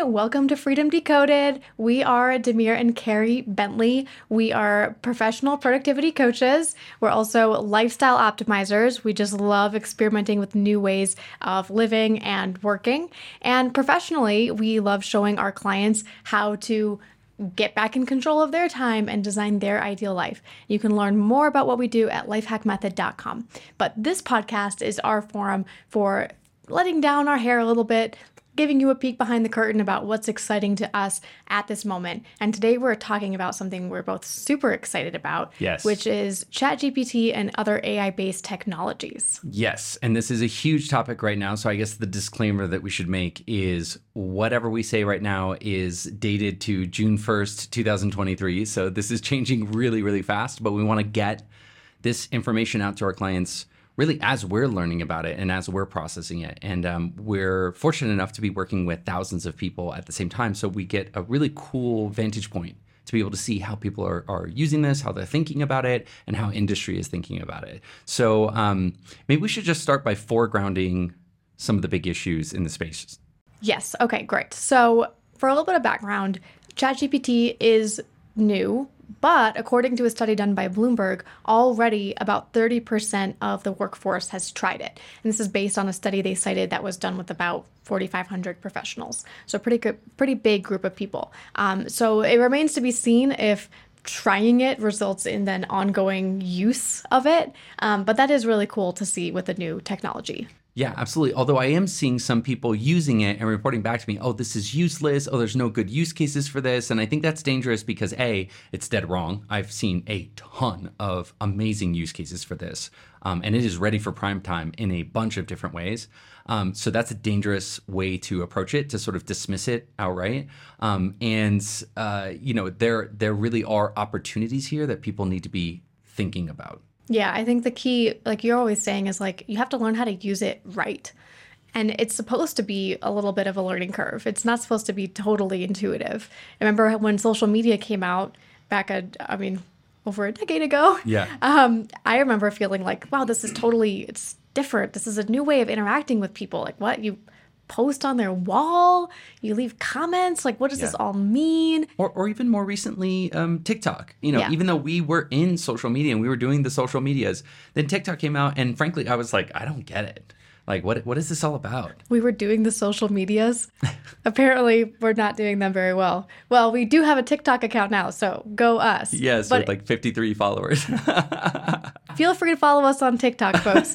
everybody. Welcome to Freedom Decoded. We are Demir and Carrie Bentley. We are professional productivity coaches. We're also lifestyle optimizers. We just love experimenting with new ways of living and working. And professionally, we love showing our clients how to get back in control of their time and design their ideal life. You can learn more about what we do at lifehackmethod.com. But this podcast is our forum for letting down our hair a little bit, giving you a peek behind the curtain about what's exciting to us at this moment. And today we're talking about something we're both super excited about, yes, which is ChatGPT and other AI-based technologies. Yes, and this is a huge topic right now. So I guess the disclaimer that we should make is whatever we say right now is dated to June 1st, 2023. So this is changing really, really fast, but we want to get this information out to our clients really as we're learning about it and as we're processing it. And we're fortunate enough to be working with thousands of people at the same time. So we get a really cool vantage point to be able to see how people are using this, how they're thinking about it, and how industry is thinking about it. So maybe we should just start by foregrounding some of the big issues in the space. Yes, okay, great. So for a little bit of background, ChatGPT is new. But according to a study done by Bloomberg, already about 30% of the workforce has tried it. And this is based on a study they cited that was done with about 4,500 professionals. So pretty big group of people. So it remains to be seen if trying it results in then ongoing use of it. But that is really cool to see with the new technology. Yeah, absolutely. Although I am seeing some people using it and reporting back to me, oh, this is useless. Oh, there's no good use cases for this. And I think that's dangerous because A, it's dead wrong. I've seen a ton of amazing use cases for this. And it is ready for prime time in a bunch of different ways. So that's a dangerous way to approach it, to sort of dismiss it outright. There really are opportunities here that people need to be thinking about. Yeah, I think the key, like you're always saying, is like you have to learn how to use it right. And it's supposed to be a little bit of a learning curve. It's not supposed to be totally intuitive. I remember when social media came out back, over a decade ago. Yeah. I remember feeling like, wow, this is totally, it's different. This is a new way of interacting with people. Like what? You post on their wall? You leave comments? Like, what does this all mean? Or even more recently, TikTok. Even though we were in social media and we were doing the social medias, then TikTok came out and frankly, I was like, I don't get it. Like, what is this all about? We were doing the social medias. Apparently, we're not doing them very well. Well, we do have a TikTok account now, so go us. Yes, but with like 53 followers. Feel free to follow us on TikTok, folks.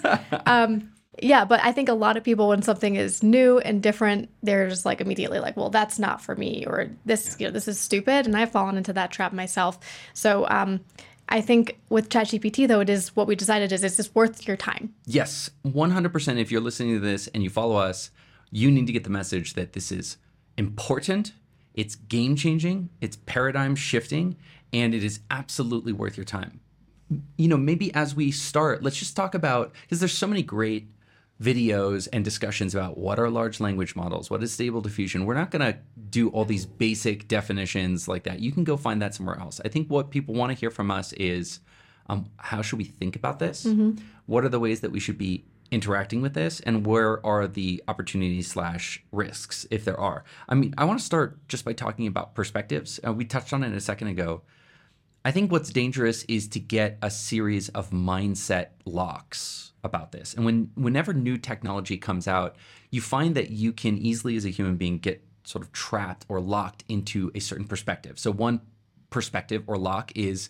Yeah, but I think a lot of people, when something is new and different, they're just like immediately like, well, that's not for me, or this, this is stupid. And I've fallen into that trap myself. So I think with ChatGPT, though, it is what we decided is this worth your time? Yes, 100%. If you're listening to this and you follow us, you need to get the message that this is important. It's game changing. It's paradigm shifting. And it is absolutely worth your time. Maybe as we start, let's just talk about, because there's so many great videos and discussions about what are large language models, what is stable diffusion. We're not going to do all these basic definitions like that. You can go find that somewhere else. I think what people want to hear from us is how should we think about this? Mm-hmm. What are the ways that we should be interacting with this? And where are the opportunities / risks, if there are? I want to start just by talking about perspectives. We touched on it a second ago. I think what's dangerous is to get a series of mindset locks about this. And whenever new technology comes out, you find that you can easily as a human being get sort of trapped or locked into a certain perspective. So one perspective or lock is,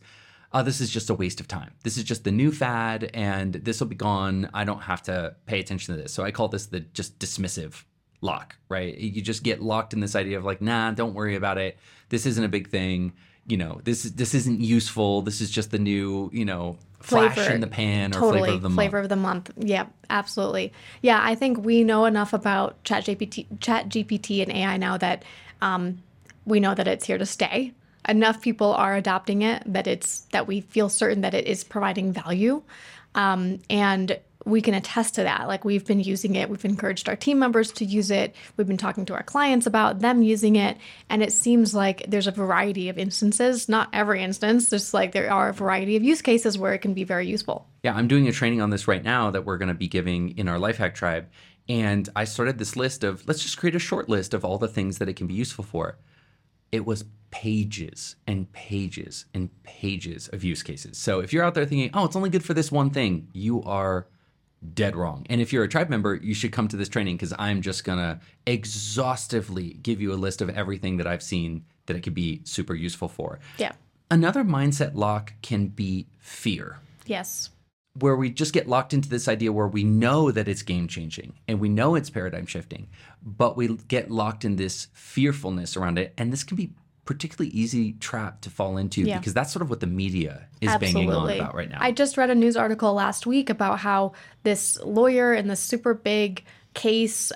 this is just a waste of time. This is just the new fad and this will be gone. I don't have to pay attention to this. So I call this the just dismissive lock, right? You just get locked in this idea of like, nah, don't worry about it. This isn't a big thing. This isn't useful. This is just the new, flash flavor in the pan, totally. Or flavor of the month. Yeah, absolutely. Yeah, I think we know enough about ChatGPT and AI now that we know that it's here to stay. Enough people are adopting it that we feel certain that it is providing value. And we can attest to that. Like, we've been using it. We've encouraged our team members to use it. We've been talking to our clients about them using it. And it seems like there's a variety of instances, not every instance, just like there are a variety of use cases where it can be very useful. Yeah, I'm doing a training on this right now that we're going to be giving in our Lifehack Tribe. And I started this list of, let's just create a short list of all the things that it can be useful for. It was pages and pages and pages of use cases. So if you're out there thinking, oh, it's only good for this one thing, you are dead wrong. And if you're a tribe member, you should come to this training, because I'm just going to exhaustively give you a list of everything that I've seen that it could be super useful for. Yeah. Another mindset lock can be fear. Yes. Where we just get locked into this idea where we know that it's game-changing and we know it's paradigm shifting, but we get locked in this fearfulness around it. And this can be particularly easy trap to fall into, yeah, because that's sort of what the media is Absolutely. Banging on about right now. I just read a news article last week about how this lawyer in this super big case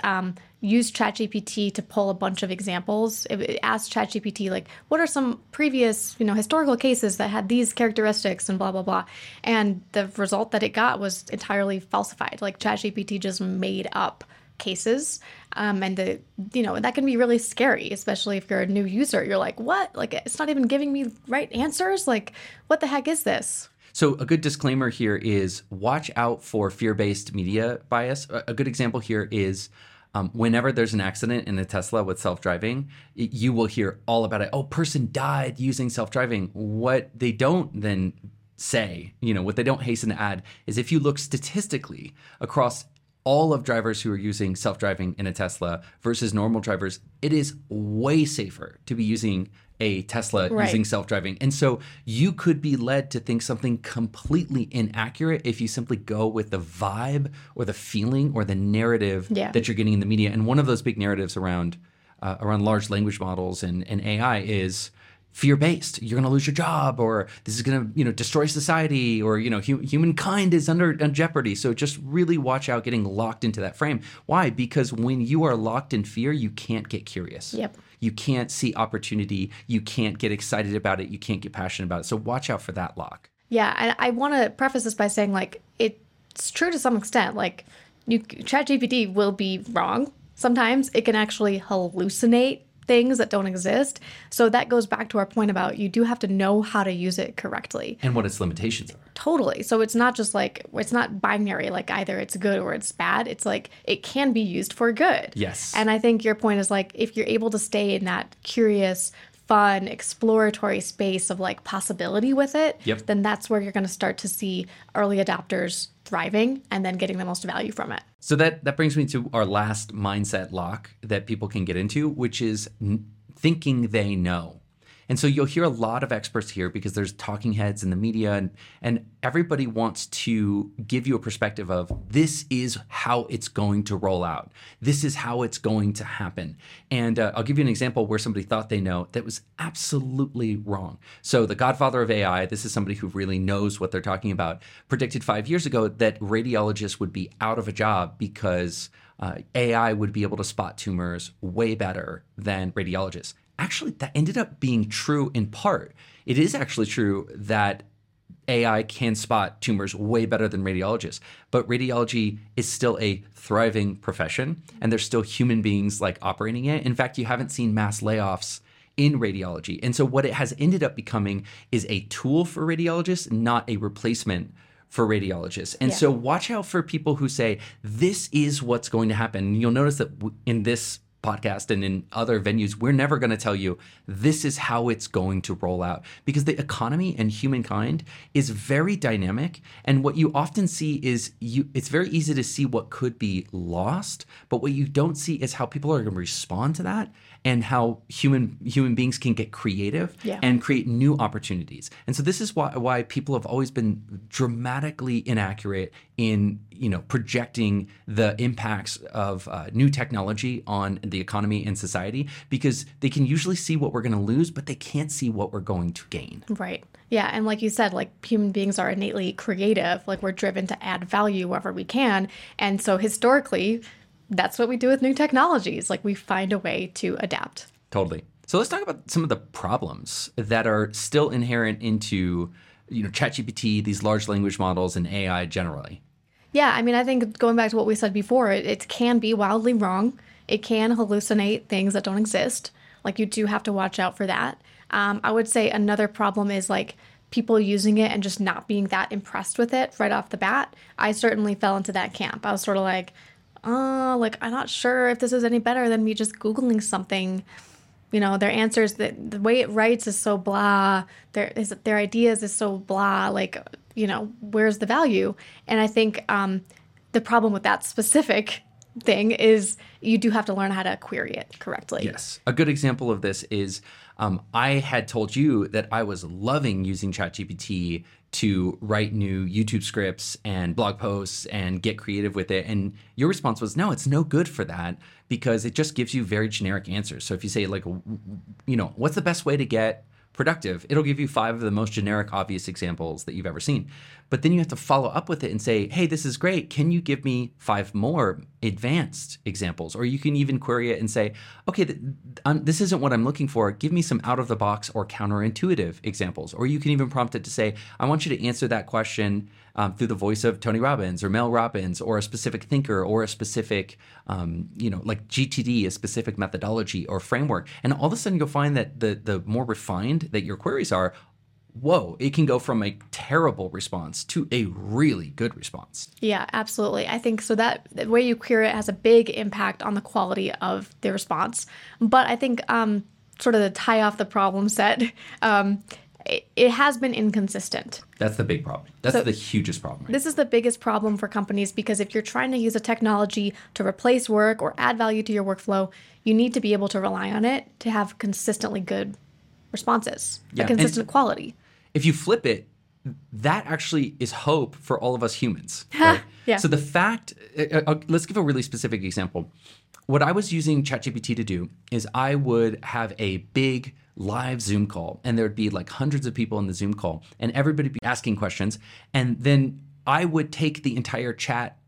used ChatGPT to pull a bunch of examples. It asked ChatGPT, like, what are some previous, historical cases that had these characteristics and blah, blah, blah. And the result that it got was entirely falsified. Like, ChatGPT just made up cases. And that can be really scary, especially if you're a new user. You're like, what? Like, it's not even giving me right answers. Like, what the heck is this? So a good disclaimer here is watch out for fear-based media bias. A good example here is whenever there's an accident in a Tesla with self-driving, you will hear all about it. Oh, person died using self-driving. What they don't then say, what they don't hasten to add is, if you look statistically across all of drivers who are using self-driving in a Tesla versus normal drivers, it is way safer to be using a Tesla right. using self-driving. And so you could be led to think something completely inaccurate if you simply go with the vibe or the feeling or the narrative yeah. that you're getting in the media. And one of those big narratives around large language models and AI is fear-based. You're going to lose your job, or this is going to, destroy society, or, humankind is under jeopardy. So just really watch out getting locked into that frame. Why? Because when you are locked in fear, you can't get curious. Yep. You can't see opportunity. You can't get excited about it. You can't get passionate about it. So watch out for that lock. Yeah. And I want to preface this by saying, like, it's true to some extent. Like, ChatGPT will be wrong. Sometimes it can actually hallucinate things that don't exist. So that goes back to our point about, you do have to know how to use it correctly. And what its limitations are. Totally. So it's not just like, it's not binary, like either it's good or it's bad. It's like, it can be used for good. Yes. And I think your point is, like, if you're able to stay in that curious, fun, exploratory space of, like, possibility with it, yep. then that's where you're going to start to see early adopters thriving and then getting the most value from it. So that brings me to our last mindset lock that people can get into, which is thinking they know. And so you'll hear a lot of experts here, because there's talking heads in the media, and everybody wants to give you a perspective of, this is how it's going to roll out. This is how it's going to happen. And I'll give you an example where somebody thought they know that was absolutely wrong. So the godfather of AI, this is somebody who really knows what they're talking about, predicted 5 years ago that radiologists would be out of a job because AI would be able to spot tumors way better than radiologists. Actually, that ended up being true in part. It is actually true that AI can spot tumors way better than radiologists, but radiology is still a thriving profession, and there's still human beings, like, operating it. In fact, you haven't seen mass layoffs in radiology. And so what it has ended up becoming is a tool for radiologists, not a replacement for radiologists. And yeah. so watch out for people who say, this is what's going to happen. You'll notice that in this podcast and in other venues, we're never going to tell you this is how it's going to roll out, because the economy and humankind is very dynamic. And what you often see is it's very easy to see what could be lost, but what you don't see is how people are going to respond to that, and how human beings can get creative yeah. and create new opportunities. And so this is why people have always been dramatically inaccurate in projecting the impacts of new technology on the economy and society, because they can usually see what we're going to lose, but they can't see what we're going to gain. Right. Yeah. And like you said, like, human beings are innately creative. Like, we're driven to add value wherever we can. And so historically, that's what we do with new technologies. Like, we find a way to adapt. Totally. So let's talk about some of the problems that are still inherent into ChatGPT, these large language models, and AI generally. Yeah, I mean, I think going back to what we said before, it can be wildly wrong. It can hallucinate things that don't exist. Like, you do have to watch out for that. I would say another problem is like people using it and just not being that impressed with it right off the bat. I certainly fell into that camp. I was sort of like, I'm not sure if this is any better than me just Googling something. You know, their answers, the way it writes is so blah. Their ideas is so blah. Like, you know, where's the value? And I think the problem with that specific thing is you do have to learn how to query it correctly. Yes. A good example of this is I had told you that I was loving using ChatGPT to write new YouTube scripts and blog posts and get creative with it. And your response was, no, it's no good for that because it just gives you very generic answers. So if you say like, you know, what's the best way to get productive? It'll give you 5 of the most generic, obvious examples that you've ever seen. But then you have to follow up with it and say, hey, this is great. Can you give me 5 more advanced examples? Or you can even query it and say, okay, this isn't what I'm looking for. Give me some out of the box or counterintuitive examples. Or you can even prompt it to say, I want you to answer that question through the voice of Tony Robbins or Mel Robbins or a specific thinker or a specific, like GTD, a specific methodology or framework. And all of a sudden you'll find that the more refined that your queries are, whoa, it can go from a terrible response to a really good response. Yeah, absolutely. I think so that the way you query it has a big impact on the quality of the response. But I think sort of to tie off the problem set, it has been inconsistent. That's the big problem. That's the hugest problem. Right? This is the biggest problem for companies because if you're trying to use a technology to replace work or add value to your workflow, you need to be able to rely on it to have consistently good responses, a consistent quality. If you flip it, that actually is hope for all of us humans. Right? Yeah. So the fact, let's give a really specific example. What I was using ChatGPT to do is I would have a big live Zoom call, and there'd be like hundreds of people in the Zoom call, and everybody'd be asking questions. And then I would take the entire chat,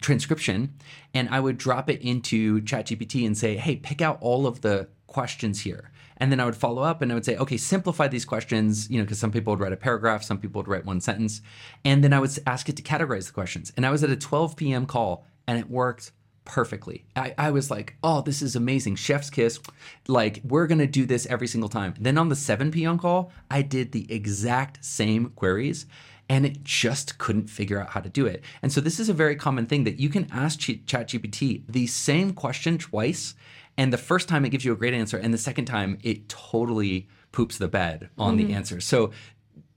transcription, and I would drop it into ChatGPT and say, hey, pick out all of the questions here. And then I would follow up and I would say, okay, simplify these questions, because some people would write a paragraph, some people would write one sentence. And then I would ask it to categorize the questions. And I was at a 12 p.m. call and it worked perfectly. I was like, oh, this is amazing. Chef's kiss. Like, we're going to do this every single time. Then on the 7 p.m. call, I did the exact same queries and it just couldn't figure out how to do it. And so this is a very common thing that you can ask ChatGPT the same question twice. And the first time it gives you a great answer. And the second time it totally poops the bed on the answer. So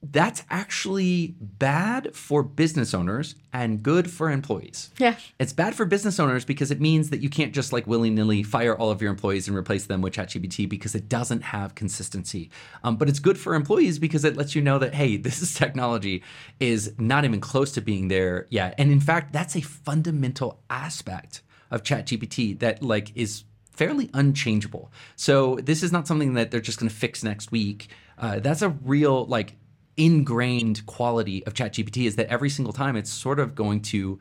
that's actually bad for business owners and good for employees. Yeah. It's bad for business owners because it means that you can't just like willy-nilly fire all of your employees and replace them with ChatGPT because it doesn't have consistency. But it's good for employees because it lets you know that, hey, this technology is not even close to being there yet. And in fact, that's a fundamental aspect of ChatGPT that like is fairly unchangeable. So this is not something that they're just going to fix next week. That's a real like ingrained quality of ChatGPT is that every single time it's sort of going to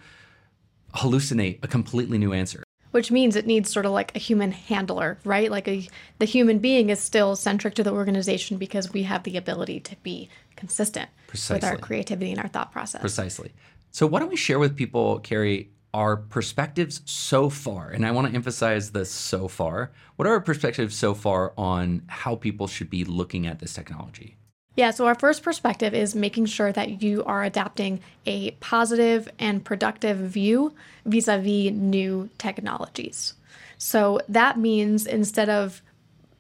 hallucinate a completely new answer. Which means it needs sort of like a human handler, right? Like the human being is still centric to the organization because we have the ability to be consistent with our creativity and our thought process. Precisely. So why don't we share with people, Carrie, our perspectives so far, and I want to emphasize the so far. What are our perspectives so far on how people should be looking at this technology? Yeah, so our first perspective is making sure that you are adapting a positive and productive view vis-a-vis new technologies. So that means instead of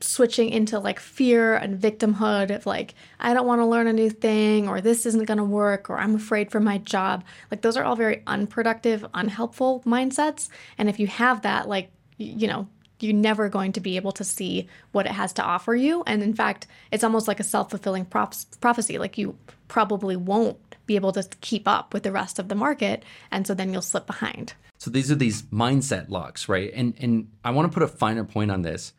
switching into like fear and victimhood of like, I don't want to learn a new thing, or this isn't going to work, or I'm afraid for my job. Like those are all very unproductive, unhelpful mindsets. And if you have that, like, you're never going to be able to see what it has to offer you. And in fact, it's almost like a self-fulfilling prophecy. Like you probably won't be able to keep up with the rest of the market. And so then you'll slip behind. So these are these mindset locks, right? And I want to put a finer point on this.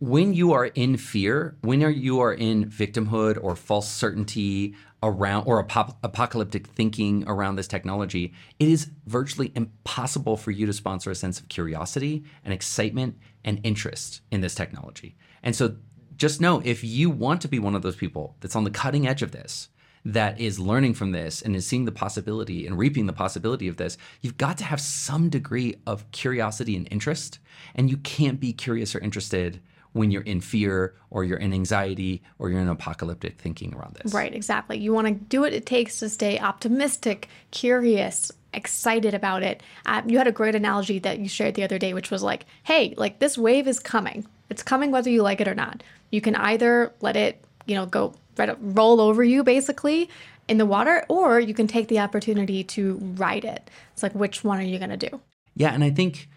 When you are in fear, when you are in victimhood or false certainty around or apocalyptic thinking around this technology, it is virtually impossible for you to sponsor a sense of curiosity and excitement and interest in this technology. And so just know if you want to be one of those people that's on the cutting edge of this, that is learning from this and is seeing the possibility and reaping the possibility of this, you've got to have some degree of curiosity and interest. And you can't be curious or interested when you're in fear or you're in anxiety or you're in apocalyptic thinking around this. Right, exactly. You want to do what it takes to stay optimistic, curious, excited about it. You had a great analogy that you shared the other day, which was like, hey, like this wave is coming. It's coming whether you like it or not. You can either let it, you know, go roll over you basically in the water, or you can take the opportunity to ride it. It's like, which one are you going to do? Yeah, and I think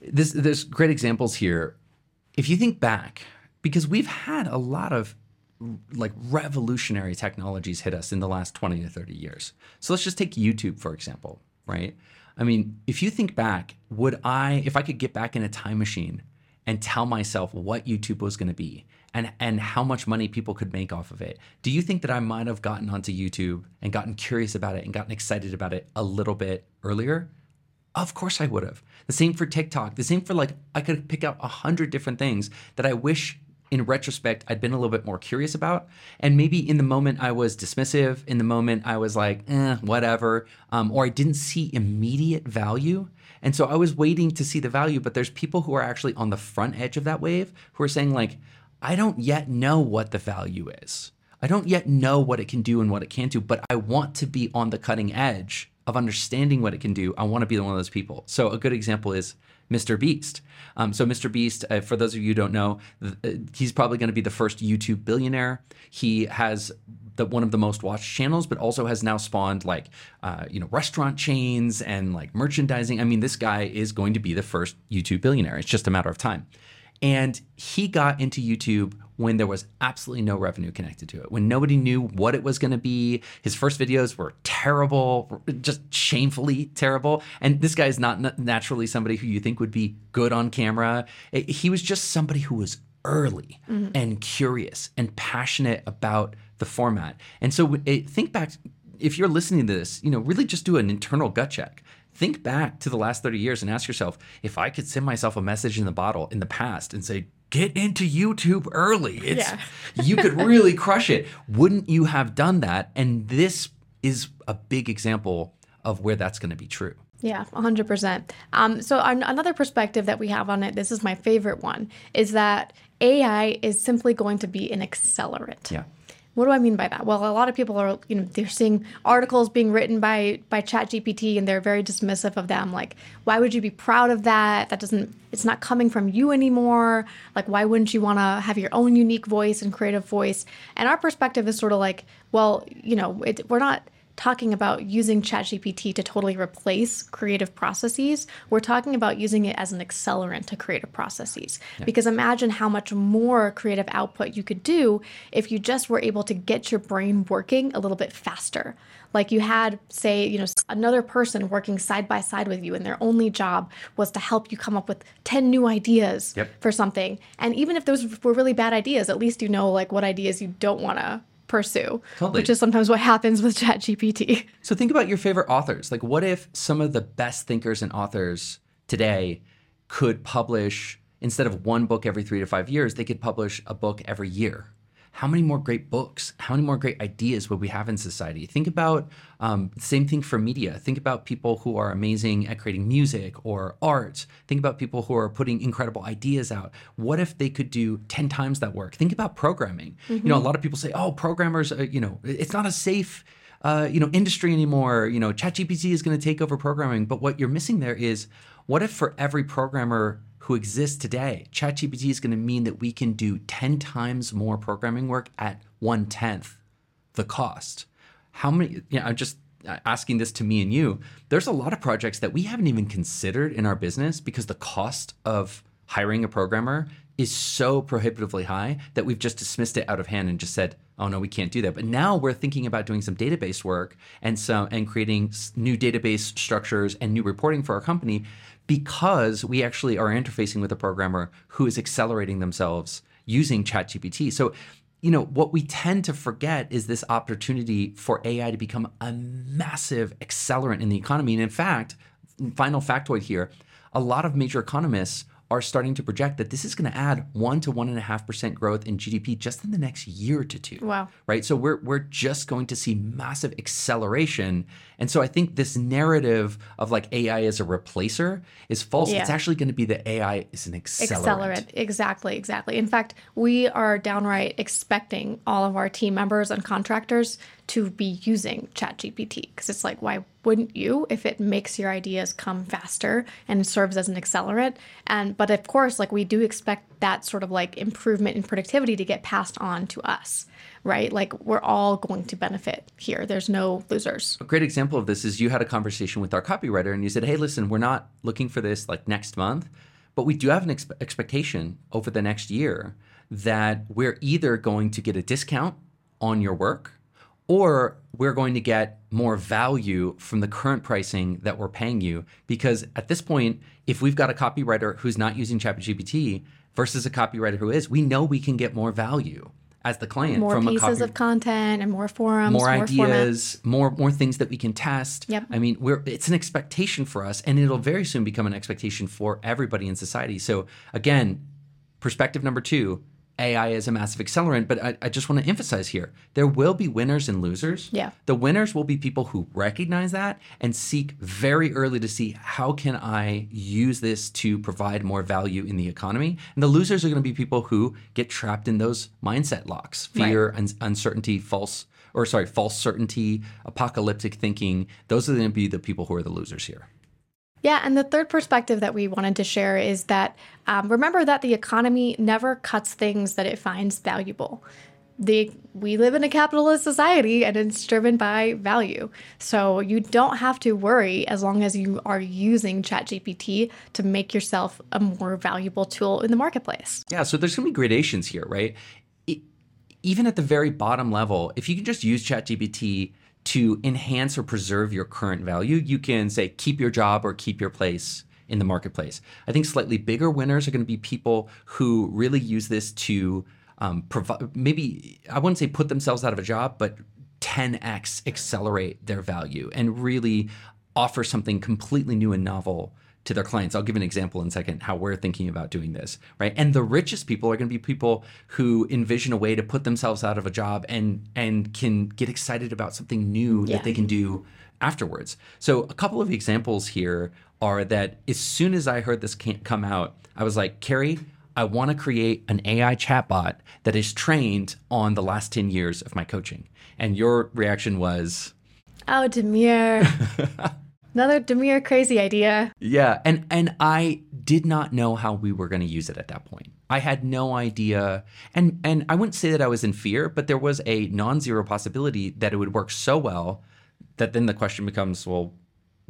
there's great examples here. If you think back, because we've had a lot of like revolutionary technologies hit us in the last 20 to 30 years. So let's just take YouTube, for example, right? I mean, if you think back, if I could get back in a time machine and tell myself what YouTube was going to be and how much money people could make off of it, do you think that I might have gotten onto YouTube and gotten curious about it and gotten excited about it a little bit earlier? Of course I would have. The same for TikTok. The same for like, I could pick out 100 different things that I wish in retrospect I'd been a little bit more curious about. And maybe in the moment I was dismissive, in the moment I was like, whatever, or I didn't see immediate value. And so I was waiting to see the value, but there's people who are actually on the front edge of that wave who are saying like, I don't yet know what the value is. I don't yet know what it can do and what it can't do, but I want to be on the cutting edge of understanding what it can do. I want to be one of those people. So a good example is MrBeast. So MrBeast, for those of you who don't know, he's probably going to be the first YouTube billionaire. He has one of the most watched channels, but also has now spawned like restaurant chains and like merchandising. I mean, this guy is going to be the first YouTube billionaire. It's just a matter of time. And he got into YouTube when there was absolutely no revenue connected to it, when nobody knew what it was going to be. His first videos were terrible, just shamefully terrible. And this guy is not naturally somebody who you think would be good on camera. He was just somebody who was early and curious and passionate about the format. And so think back, if you're listening to this, really just do an internal gut check. Think back to the last 30 years and ask yourself, if I could send myself a message in the bottle in the past and say, get into YouTube early, you could really crush it. Wouldn't you have done that? And this is a big example of where that's going to be true. Yeah, 100%. So another perspective that we have on it, this is my favorite one, is that AI is simply going to be an accelerant. Yeah. What do I mean by that? Well, a lot of people are, they're seeing articles being written by ChatGPT and they're very dismissive of them. Like, why would you be proud of that? It's not coming from you anymore. Like, why wouldn't you want to have your own unique voice and creative voice? And our perspective is sort of like, well, we're not talking about using ChatGPT to totally replace creative processes. We're talking about using it as an accelerant to creative processes. Yeah. Because imagine how much more creative output you could do if you just were able to get your brain working a little bit faster. Like you had, say, another person working side by side with you and their only job was to help you come up with 10 new ideas for something. And even if those were really bad ideas, at least like what ideas you don't want to pursue, totally. Which is sometimes what happens with ChatGPT. So think about your favorite authors. Like, what if some of the best thinkers and authors today could publish, instead of one book every 3 to 5 years, they could publish a book every year? How many more great books? How many more great ideas would we have in society? Think about same thing for media. Think about people who are amazing at creating music or art. Think about people who are putting incredible ideas out. What if they could do 10 times that work? Think about programming. Mm-hmm. A lot of people say, oh, programmers, it's not a safe industry anymore. ChatGPT is going to take over programming. But what you're missing there is, what if for every programmer who exists today, ChatGPT is going to mean that we can do 10 times more programming work at 1/10 the cost? How many, I'm just asking this to me and you, there's a lot of projects that we haven't even considered in our business because the cost of hiring a programmer is so prohibitively high that we've just dismissed it out of hand and just said, oh no, we can't do that. But now we're thinking about doing some database work and creating new database structures and new reporting for our company, because we actually are interfacing with a programmer who is accelerating themselves using ChatGPT. So, what we tend to forget is this opportunity for AI to become a massive accelerant in the economy. And in fact, final factoid here, a lot of major economists are starting to project that this is going to add 1 to 1.5% growth in GDP just in the next year to two. Wow. Right. So we're just going to see massive acceleration. And so I think this narrative of like AI as a replacer is false. Yeah. It's actually going to be that AI is an accelerant. Exactly. In fact, we are downright expecting all of our team members and contractors to be using ChatGPT, because it's like, why wouldn't you, if it makes your ideas come faster and serves as an accelerant? But of course, like, we do expect that sort of like improvement in productivity to get passed on to us, right? Like, we're all going to benefit here. There's no losers. A great example of this is you had a conversation with our copywriter and you said, hey, listen, we're not looking for this like next month, but we do have an expectation over the next year that we're either going to get a discount on your work, or we're going to get more value from the current pricing that we're paying you. Because at this point, if we've got a copywriter who's not using ChatGPT versus a copywriter who is, we know we can get more value as the client. More from pieces of content and more forums, more ideas, formats. more things that we can test. Yep. I mean, it's an expectation for us, and it'll very soon become an expectation for everybody in society. So again, perspective number two, AI is a massive accelerant, but I just want to emphasize here, there will be winners and losers. Yeah. The winners will be people who recognize that and seek very early to see, how can I use this to provide more value in the economy? And the losers are going to be people who get trapped in those mindset locks, fear, right, uncertainty, false certainty, apocalyptic thinking. Those are going to be the people who are the losers here. Yeah, and the third perspective that we wanted to share is that, remember that the economy never cuts things that it finds valuable. We live in a capitalist society, and it's driven by value. So you don't have to worry, as long as you are using ChatGPT to make yourself a more valuable tool in the marketplace. Yeah, so there's going to be gradations here, right? Even at the very bottom level, if you can just use ChatGPT to enhance or preserve your current value, you can say, keep your job or keep your place in the marketplace. I think slightly bigger winners are going to be people who really use this to provide, maybe, I wouldn't say put themselves out of a job, but 10x accelerate their value and really offer something completely new and novel to their clients. I'll give an example in a second how we're thinking about doing this, right? And the richest people are going to be people who envision a way to put themselves out of a job and can get excited about something new that they can do afterwards. So a couple of examples here are that as soon as I heard this come out, I was like, Carrie, I want to create an AI chatbot that is trained on the last 10 years of my coaching. And your reaction was, oh, Demir. Another Demir crazy idea. Yeah, and I did not know how we were going to use it at that point. I had no idea, and I wouldn't say that I was in fear, but there was a non-zero possibility that it would work so well that then the question becomes, well,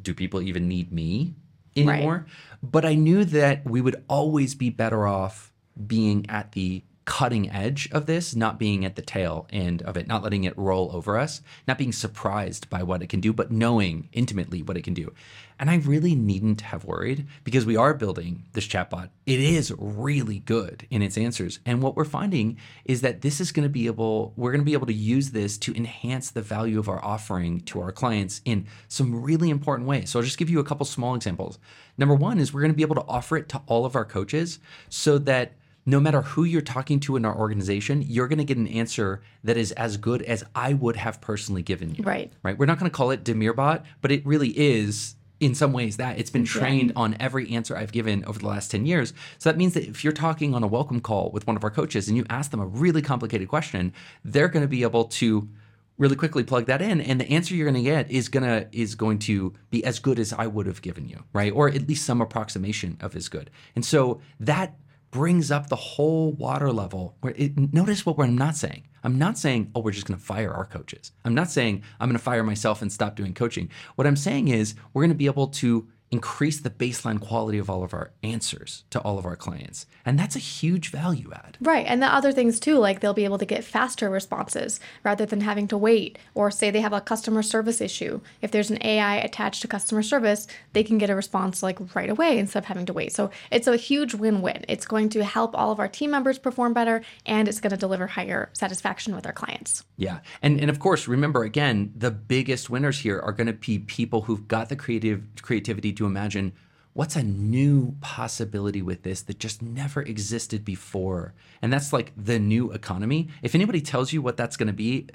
do people even need me anymore? Right. But I knew that we would always be better off being at the cutting edge of this, not being at the tail end of it, not letting it roll over us, not being surprised by what it can do, but knowing intimately what it can do. And I really needn't have worried, because we are building this chatbot. It is really good in its answers. And what we're finding is that this is going to be able, we're going to be able to use this to enhance the value of our offering to our clients in some really important ways. So I'll just give you a couple small examples. Number one is we're going to be able to offer it to all of our coaches so that no matter who you're talking to in our organization, you're going to get an answer that is as good as I would have personally given you. Right. We're not going to call it DemirBot, but it really is in some ways that. It's been trained on every answer I've given over the last 10 years. So that means that if you're talking on a welcome call with one of our coaches and you ask them a really complicated question, they're going to be able to really quickly plug that in, and the answer you're going to get is going to be as good as I would have given you, right? Or at least some approximation of as good. And so that brings up the whole water level. Notice what I'm not saying. I'm not saying, oh, we're just going to fire our coaches. I'm not saying I'm going to fire myself and stop doing coaching. What I'm saying is we're going to be able to increase the baseline quality of all of our answers to all of our clients. And that's a huge value add. Right. And the other things too, like they'll be able to get faster responses rather than having to wait, or say they have a customer service issue. If there's an AI attached to customer service, they can get a response like right away instead of having to wait. So it's a huge win-win. It's going to help all of our team members perform better, and it's going to deliver higher satisfaction with our clients. Yeah. And of course, remember again, the biggest winners here are going to be people who've got the creativity to imagine what's a new possibility with this that just never existed before? And that's like the new economy. If anybody tells you what that's going to be,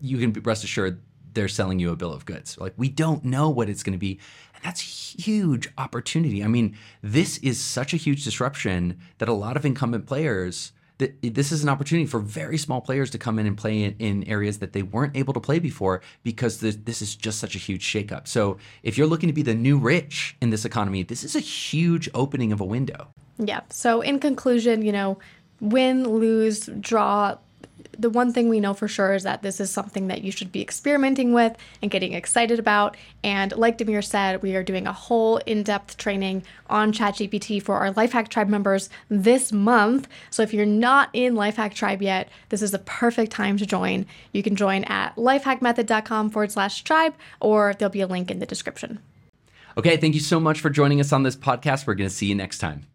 you can rest assured they're selling you a bill of goods. Like, we don't know what it's going to be. And that's huge opportunity. I mean, this is such a huge disruption that a lot of incumbent players, this is an opportunity for very small players to come in and play in areas that they weren't able to play before, because this is just such a huge shakeup. So if you're looking to be the new rich in this economy, this is a huge opening of a window. Yeah. So in conclusion, you know, win, lose, draw. The one thing we know for sure is that this is something that you should be experimenting with and getting excited about. And like Demir said, we are doing a whole in-depth training on ChatGPT for our Lifehack Tribe members this month. So if you're not in Lifehack Tribe yet, this is the perfect time to join. You can join at lifehackmethod.com/tribe, or there'll be a link in the description. Okay, thank you so much for joining us on this podcast. We're going to see you next time.